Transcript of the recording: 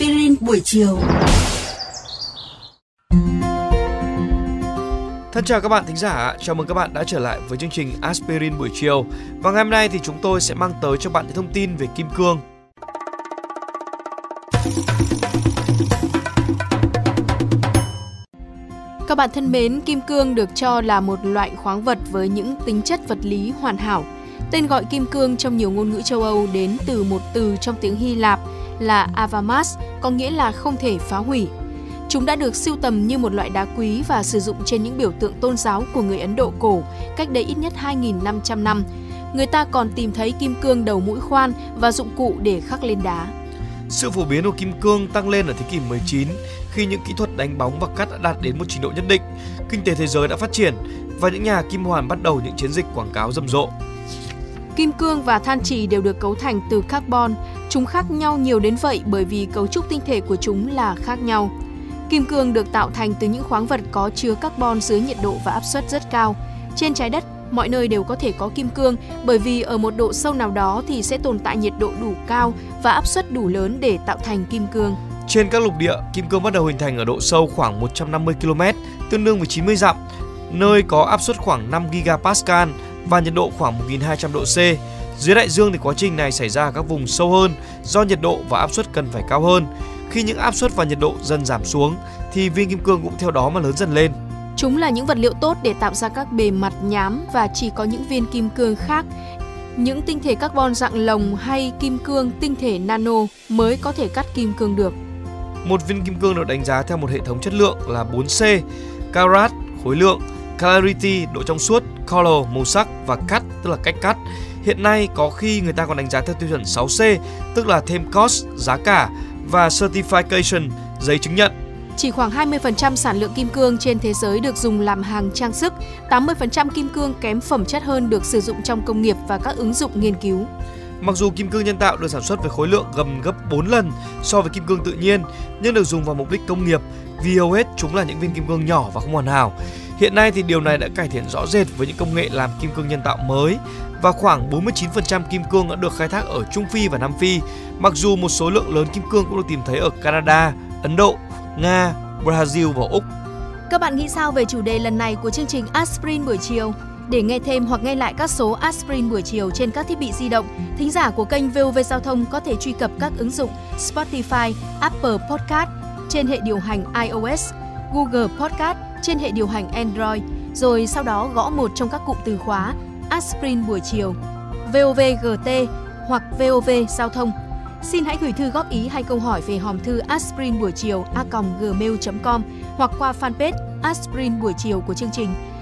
Aspirin buổi chiều. Thân chào các bạn thính giả, chào mừng các bạn đã trở lại với chương trình Aspirin buổi chiều. Và ngày hôm nay thì chúng tôi sẽ mang tới cho bạn những thông tin về kim cương. Các bạn thân mến, kim cương được cho là một loại khoáng vật với những tính chất vật lý hoàn hảo. Tên gọi kim cương trong nhiều ngôn ngữ châu Âu đến từ một từ trong tiếng Hy Lạp là Avamas, có nghĩa là không thể phá hủy. Chúng đã được sưu tầm như một loại đá quý và sử dụng trên những biểu tượng tôn giáo của người Ấn Độ cổ cách đây ít nhất 2.500 năm. Người ta còn tìm thấy kim cương đầu mũi khoan và dụng cụ để khắc lên đá. Sự phổ biến của kim cương tăng lên ở thế kỷ 19 khi những kỹ thuật đánh bóng và cắt đã đạt đến một trình độ nhất định, kinh tế thế giới đã phát triển và những nhà kim hoàn bắt đầu những chiến dịch quảng cáo rầm rộ. Kim cương và than chì đều được cấu thành từ carbon. Chúng khác nhau nhiều đến vậy bởi vì cấu trúc tinh thể của chúng là khác nhau. Kim cương được tạo thành từ những khoáng vật có chứa carbon dưới nhiệt độ và áp suất rất cao. Trên trái đất, mọi nơi đều có thể có kim cương bởi vì ở một độ sâu nào đó thì sẽ tồn tại nhiệt độ đủ cao và áp suất đủ lớn để tạo thành kim cương. Trên các lục địa, kim cương bắt đầu hình thành ở độ sâu khoảng 150 km, tương đương với 90 dặm, nơi có áp suất khoảng 5 GPa và nhiệt độ khoảng 1.200 độ C. Dưới đại dương thì quá trình này xảy ra ở các vùng sâu hơn do nhiệt độ và áp suất cần phải cao hơn. Khi những áp suất và nhiệt độ dần giảm xuống thì viên kim cương cũng theo đó mà lớn dần lên. Chúng là những vật liệu tốt để tạo ra các bề mặt nhám và chỉ có những viên kim cương khác, những tinh thể carbon dạng lồng hay kim cương tinh thể nano mới có thể cắt kim cương được. Một viên kim cương được đánh giá theo một hệ thống chất lượng là 4C: carat, khối lượng; clarity, độ trong suốt; color, màu sắc; và cut, tức là cách cắt. Hiện nay có khi người ta còn đánh giá theo tiêu chuẩn 6C, tức là thêm cost, giá cả, và certification, giấy chứng nhận. Chỉ khoảng 20% sản lượng kim cương trên thế giới được dùng làm hàng trang sức, 80% kim cương kém phẩm chất hơn được sử dụng trong công nghiệp và các ứng dụng nghiên cứu. Mặc dù kim cương nhân tạo được sản xuất với khối lượng gần gấp 4 lần so với kim cương tự nhiên, nhưng được dùng vào mục đích công nghiệp vì hầu hết chúng là những viên kim cương nhỏ và không hoàn hảo. Hiện nay thì điều này đã cải thiện rõ rệt với những công nghệ làm kim cương nhân tạo mới, và khoảng 49% kim cương đã được khai thác ở Trung Phi và Nam Phi, mặc dù một số lượng lớn kim cương cũng được tìm thấy ở Canada, Ấn Độ, Nga, Brazil và Úc. Các bạn nghĩ sao về chủ đề lần này của chương trình Aspirin buổi chiều? Để nghe thêm hoặc nghe lại các số Aspirin buổi chiều trên các thiết bị di động, thính giả của kênh VOV Giao thông có thể truy cập các ứng dụng Spotify, Apple Podcast trên hệ điều hành iOS, Google Podcast trên hệ điều hành Android, rồi sau đó gõ một trong các cụm từ khóa Aspirin buổi chiều, VOVGT hoặc VOV Giao thông. Xin hãy gửi thư góp ý hay câu hỏi về hòm thư Aspirin buổi chiều @gmail.com hoặc qua fanpage Aspirin buổi chiều của chương trình.